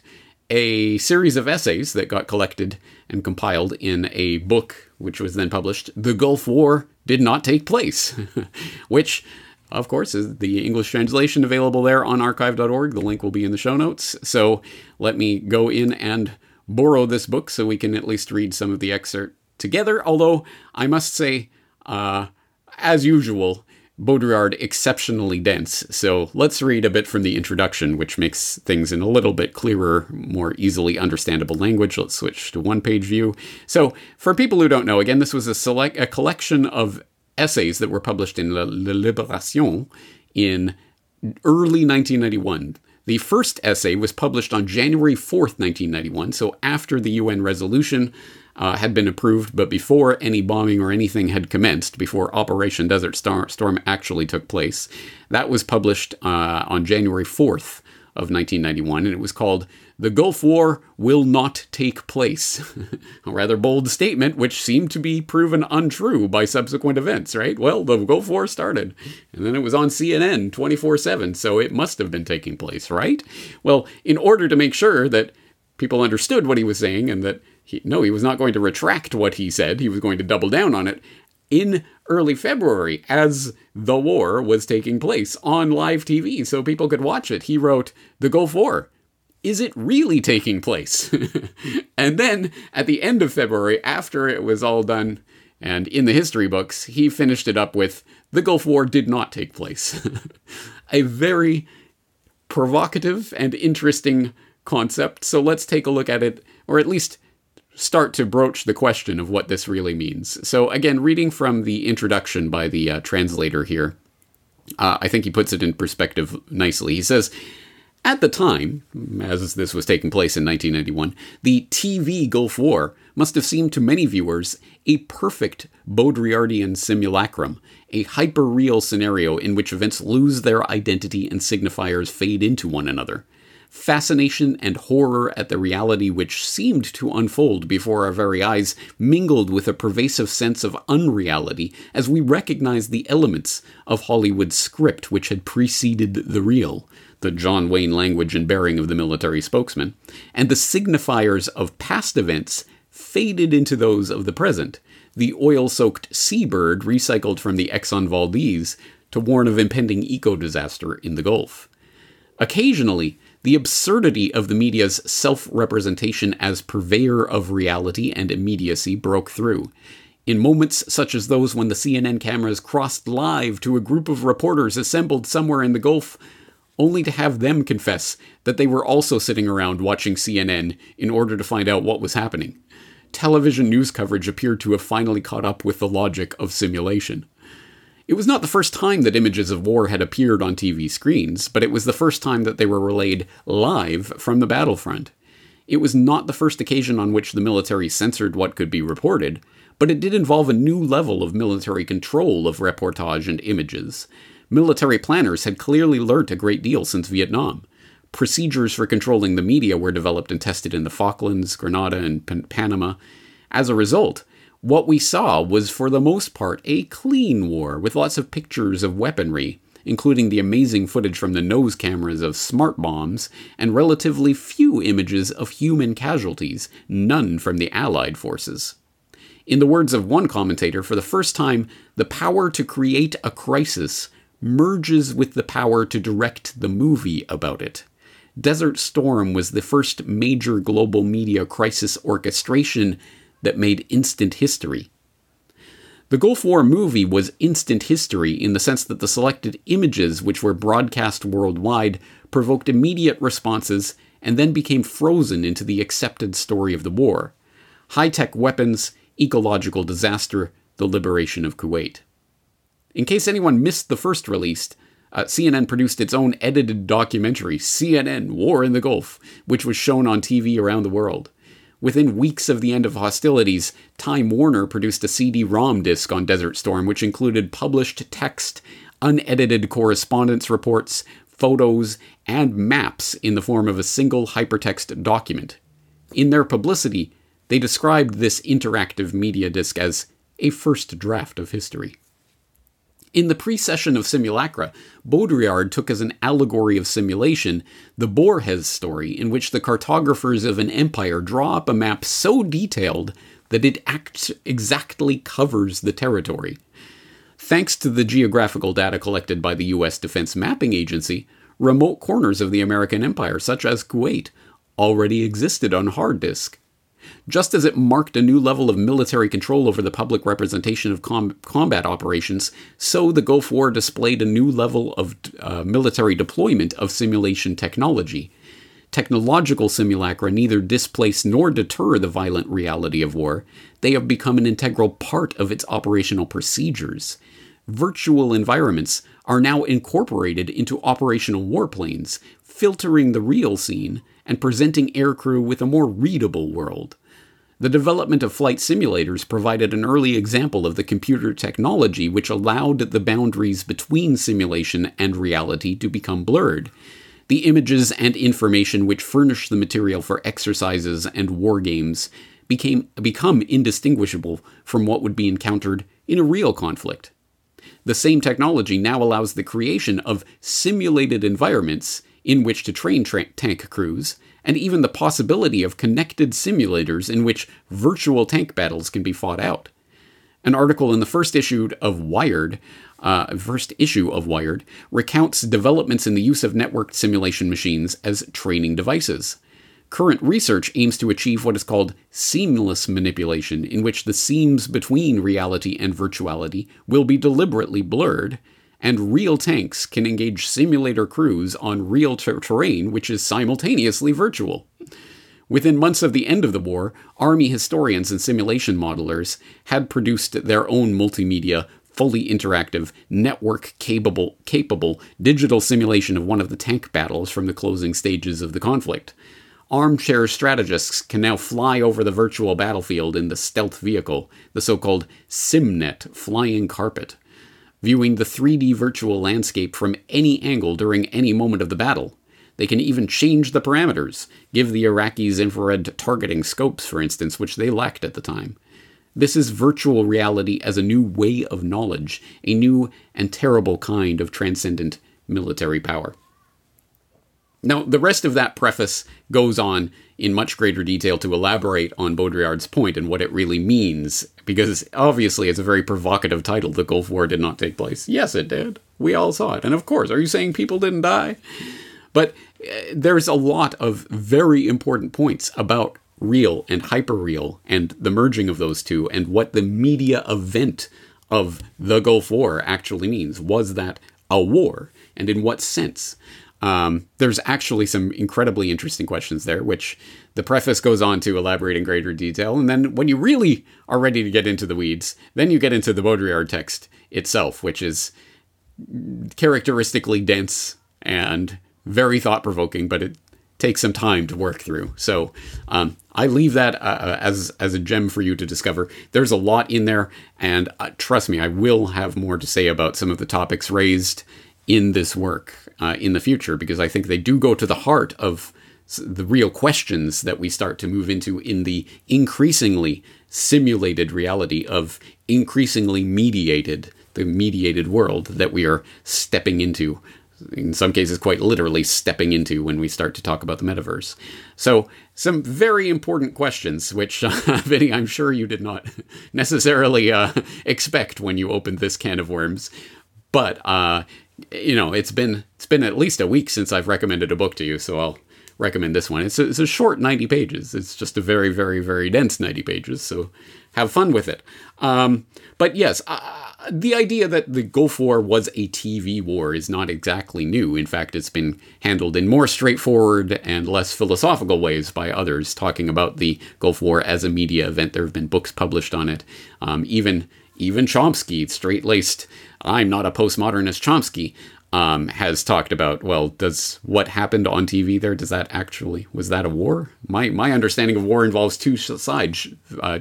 a series of essays that got collected and compiled in a book, which was then published, The Gulf War Did Not Take Place, which, of course, is the English translation available there on archive.org. The link will be in the show notes. So let me go in and borrow this book so we can at least read some of the excerpt together. Although, I must say, as usual, Baudrillard exceptionally dense, so let's read a bit from the introduction, which makes things in a little bit clearer, more easily understandable language. Let's switch to one-page view. So, for people who don't know, again, this was a collection of essays that were published in La Libération in early 1991. The first essay was published on January 4th, 1991, so after the UN resolution had been approved, but before any bombing or anything had commenced, before Operation Desert Storm actually took place. That was published on January 4th of 1991, and it was called "The Gulf War Will Not Take Place." A rather bold statement, which seemed to be proven untrue by subsequent events, right? Well, the Gulf War started, and then it was on CNN 24/7, so it must have been taking place, right? Well, in order to make sure that people understood what he was saying and that he was not going to retract what he said, he was going to double down on it, in early February, as the war was taking place on live TV so people could watch it, he wrote, "The Gulf War, is it really taking place?" And then at the end of February, after it was all done and in the history books, he finished it up with, "The Gulf War did not take place." A very provocative and interesting concept. So let's take a look at it, or at least start to broach the question of what this really means. So again, reading from the introduction by the translator here, I think he puts it in perspective nicely. He says, "At the time," as this was taking place in 1991, "the TV Gulf War must have seemed to many viewers a perfect Baudrillardian simulacrum, a hyper-real scenario in which events lose their identity and signifiers fade into one another. Fascination and horror at the reality which seemed to unfold before our very eyes mingled with a pervasive sense of unreality as we recognized the elements of Hollywood's script which had preceded the real," the John Wayne language and bearing of the military spokesman, "and the signifiers of past events faded into those of the present, the oil-soaked seabird recycled from the Exxon Valdez to warn of impending eco-disaster in the Gulf. Occasionally, the absurdity of the media's self-representation as purveyor of reality and immediacy broke through. In moments such as those when the CNN cameras crossed live to a group of reporters assembled somewhere in the Gulf, only to have them confess that they were also sitting around watching CNN in order to find out what was happening. Television news coverage appeared to have finally caught up with the logic of simulation. It was not the first time that images of war had appeared on TV screens, but it was the first time that they were relayed live from the battlefront. It was not the first occasion on which the military censored what could be reported, but it did involve a new level of military control of reportage and images. Military planners had clearly learnt a great deal since Vietnam. Procedures for controlling the media were developed and tested in the Falklands, Grenada, and Panama. As a result, what we saw was, for the most part, a clean war with lots of pictures of weaponry, including the amazing footage from the nose cameras of smart bombs, and relatively few images of human casualties, none from the Allied forces. In the words of one commentator, for the first time, the power to create a crisis merges with the power to direct the movie about it. Desert Storm was the first major global media crisis orchestration that made instant history. The Gulf War movie was instant history in the sense that the selected images which were broadcast worldwide provoked immediate responses and then became frozen into the accepted story of the war. High-tech weapons, ecological disaster, the liberation of Kuwait. In case anyone missed the first release, CNN produced its own edited documentary, CNN War in the Gulf, which was shown on TV around the world. Within weeks of the end of hostilities, Time Warner produced a CD-ROM disc on Desert Storm, which included published text, unedited correspondence reports, photos, and maps in the form of a single hypertext document. In their publicity, they described this interactive media disc as a first draft of history. In the precession of simulacra, Baudrillard took as an allegory of simulation the Borges story, in which the cartographers of an empire draw up a map so detailed that it exactly covers the territory. Thanks to the geographical data collected by the U.S. Defense Mapping Agency, remote corners of the American empire, such as Kuwait, already existed on hard disk. Just as it marked a new level of military control over the public representation of combat operations, so the Gulf War displayed a new level of military deployment of simulation technology. Technological simulacra neither displace nor deter the violent reality of war. They have become an integral part of its operational procedures. Virtual environments are now incorporated into operational warplanes, filtering the real scene and presenting aircrew with a more readable world. The development of flight simulators provided an early example of the computer technology which allowed the boundaries between simulation and reality to become blurred. The images and information which furnish the material for exercises and war games become indistinguishable from what would be encountered in a real conflict. The same technology now allows the creation of simulated environments in which to train tank crews, and even the possibility of connected simulators in which virtual tank battles can be fought out. An article in the first issue of Wired recounts developments in the use of networked simulation machines as training devices. Current research aims to achieve what is called seamless manipulation, in which the seams between reality and virtuality will be deliberately blurred, and real tanks can engage simulator crews on real terrain, which is simultaneously virtual. Within months of the end of the war, Army historians and simulation modelers had produced their own multimedia, fully interactive, network-capable digital simulation of one of the tank battles from the closing stages of the conflict. Armchair strategists can now fly over the virtual battlefield in the stealth vehicle, the so-called SimNet flying carpet, viewing the 3D virtual landscape from any angle during any moment of the battle. They can even change the parameters, give the Iraqis infrared targeting scopes, for instance, which they lacked at the time. This is virtual reality as a new way of knowledge, a new and terrible kind of transcendent military power. Now, the rest of that preface goes on in much greater detail to elaborate on Baudrillard's point and what it really means, because obviously it's a very provocative title. The Gulf War did not take place. Yes, it did. We all saw it. And of course, are you saying people didn't die? But there's a lot of very important points about real and hyperreal and the merging of those two and what the media event of the Gulf War actually means. Was that a war? And in what sense? There's actually some incredibly interesting questions there, which the preface goes on to elaborate in greater detail. And then when you really are ready to get into the weeds, then you get into the Baudrillard text itself, which is characteristically dense and very thought-provoking, but it takes some time to work through. So I leave that as a gem for you to discover. There's a lot in there, and trust me, I will have more to say about some of the topics raised in this work in the future, because I think they do go to the heart of the real questions that we start to move into in the increasingly simulated reality of increasingly the mediated world that we are stepping into. In some cases, quite literally stepping into when we start to talk about the metaverse. So some very important questions, which, Vinny, I'm sure you did not necessarily expect when you opened this can of worms. But, you know, it's been at least a week since I've recommended a book to you, so I'll recommend this one. It's a short 90 pages. It's just a very, very, very dense 90 pages, so have fun with it. But yes, the idea that the Gulf War was a TV war is not exactly new. In fact, it's been handled in more straightforward and less philosophical ways by others talking about the Gulf War as a media event. There have been books published on it. Even Chomsky, straight-laced, I'm not a postmodernist Chomsky, has talked about, well, does what happened on TV there, was that a war? My understanding of war involves two sides,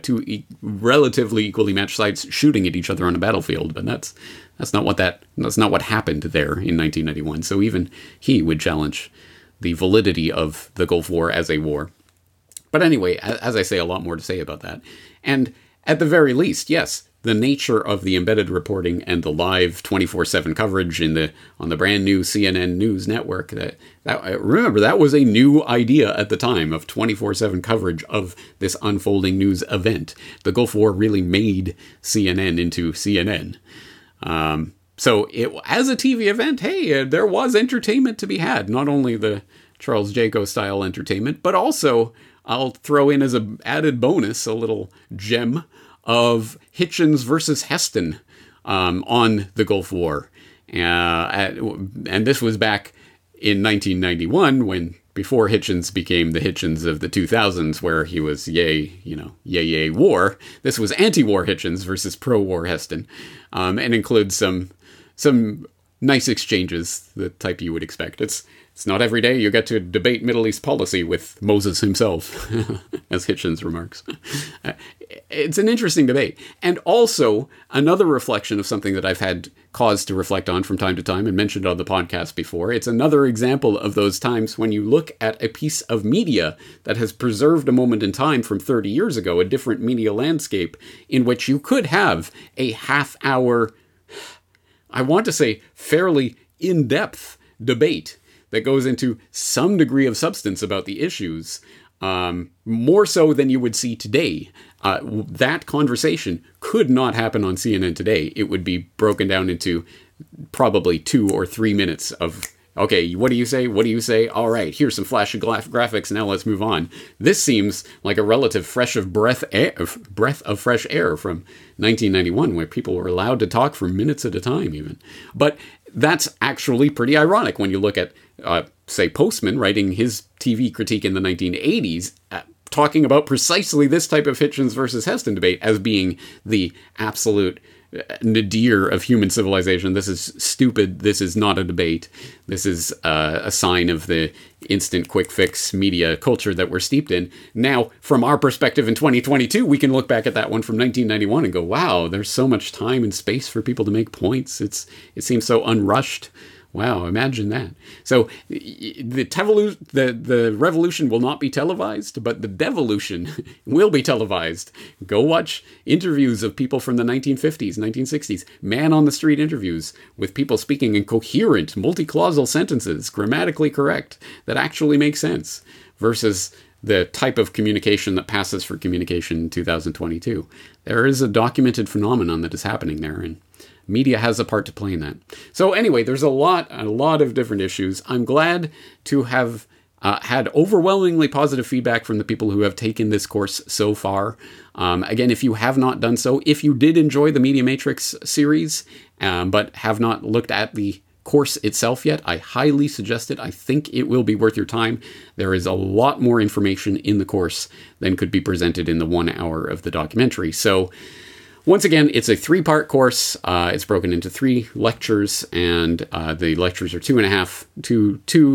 two relatively equally matched sides shooting at each other on a battlefield, but that's not what happened there in 1991. So even he would challenge the validity of the Gulf War as a war. But anyway, as I say, a lot more to say about that. And at the very least, yes, the nature of the embedded reporting and the live 24/7 coverage on the brand new CNN news network, remember that was a new idea at the time, of 24/7 coverage of this unfolding news event. The Gulf War really made CNN into CNN. So it, as a TV event, hey, there was entertainment to be had, not only the Charles Jaco style entertainment, but also I'll throw in as an added bonus a little gem of Hitchens versus Heston on the Gulf War. And this was back in 1991, before Hitchens became the Hitchens of the 2000s, where he was yay war. This was anti-war Hitchens versus pro-war Heston, and includes some nice exchanges, the type you would expect. It's not every day you get to debate Middle East policy with Moses himself, as Hitchens remarks. It's an interesting debate. And also, another reflection of something that I've had cause to reflect on from time to time and mentioned on the podcast before, it's another example of those times when you look at a piece of media that has preserved a moment in time from 30 years ago, a different media landscape in which you could have a half-hour, I want to say fairly in-depth debate that goes into some degree of substance about the issues, more so than you would see today. That conversation could not happen on CNN today. It would be broken down into probably 2 or 3 minutes of, okay, what do you say? What do you say? All right, here's some flashy graphics. Now let's move on. This seems like a relative breath of fresh air from 1991, where people were allowed to talk for minutes at a time even. But that's actually pretty ironic when you look at, say, Postman writing his TV critique in the 1980s, talking about precisely this type of Hitchens versus Heston debate as being the absolute nadir of human civilization. This is stupid. This is not a debate. This is a sign of the instant quick fix media culture that we're steeped in. Now, from our perspective in 2022, we can look back at that one from 1991 and go, wow, there's so much time and space for people to make points. It seems so unrushed. Wow, imagine that. So the revolution will not be televised, but the devolution will be televised. Go watch interviews of people from the 1950s, 1960s, man-on-the-street interviews with people speaking in coherent, multi-clausal sentences, grammatically correct, that actually make sense, versus the type of communication that passes for communication in 2022. There is a documented phenomenon that is happening there, and media has a part to play in that. So anyway, there's a lot of different issues. I'm glad to have had overwhelmingly positive feedback from the people who have taken this course so far. Again, if you have not done so, if you did enjoy the Media Matrix series, but have not looked at the course itself yet, I highly suggest it. I think it will be worth your time. There is a lot more information in the course than could be presented in the 1 hour of the documentary. So once again, it's a 3-part course. It's broken into 3 lectures, and the lectures are 2.5 to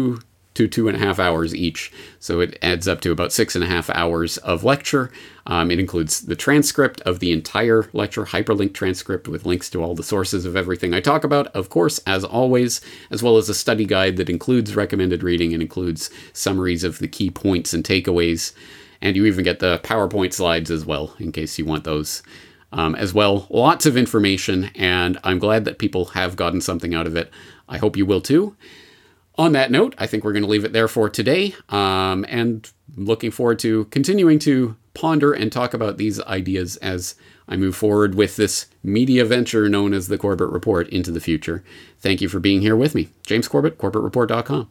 2.5 hours each. So it adds up to about 6.5 hours of lecture. It includes the transcript of the entire lecture, hyperlink transcript with links to all the sources of everything I talk about, of course, as always, as well as a study guide that includes recommended reading and includes summaries of the key points and takeaways. And you even get the PowerPoint slides as well, in case you want those. As well, lots of information, and I'm glad that people have gotten something out of it. I hope you will too. On that note, I think we're going to leave it there for today, and looking forward to continuing to ponder and talk about these ideas as I move forward with this media venture known as the Corbett Report into the future. Thank you for being here with me. James Corbett, CorbettReport.com.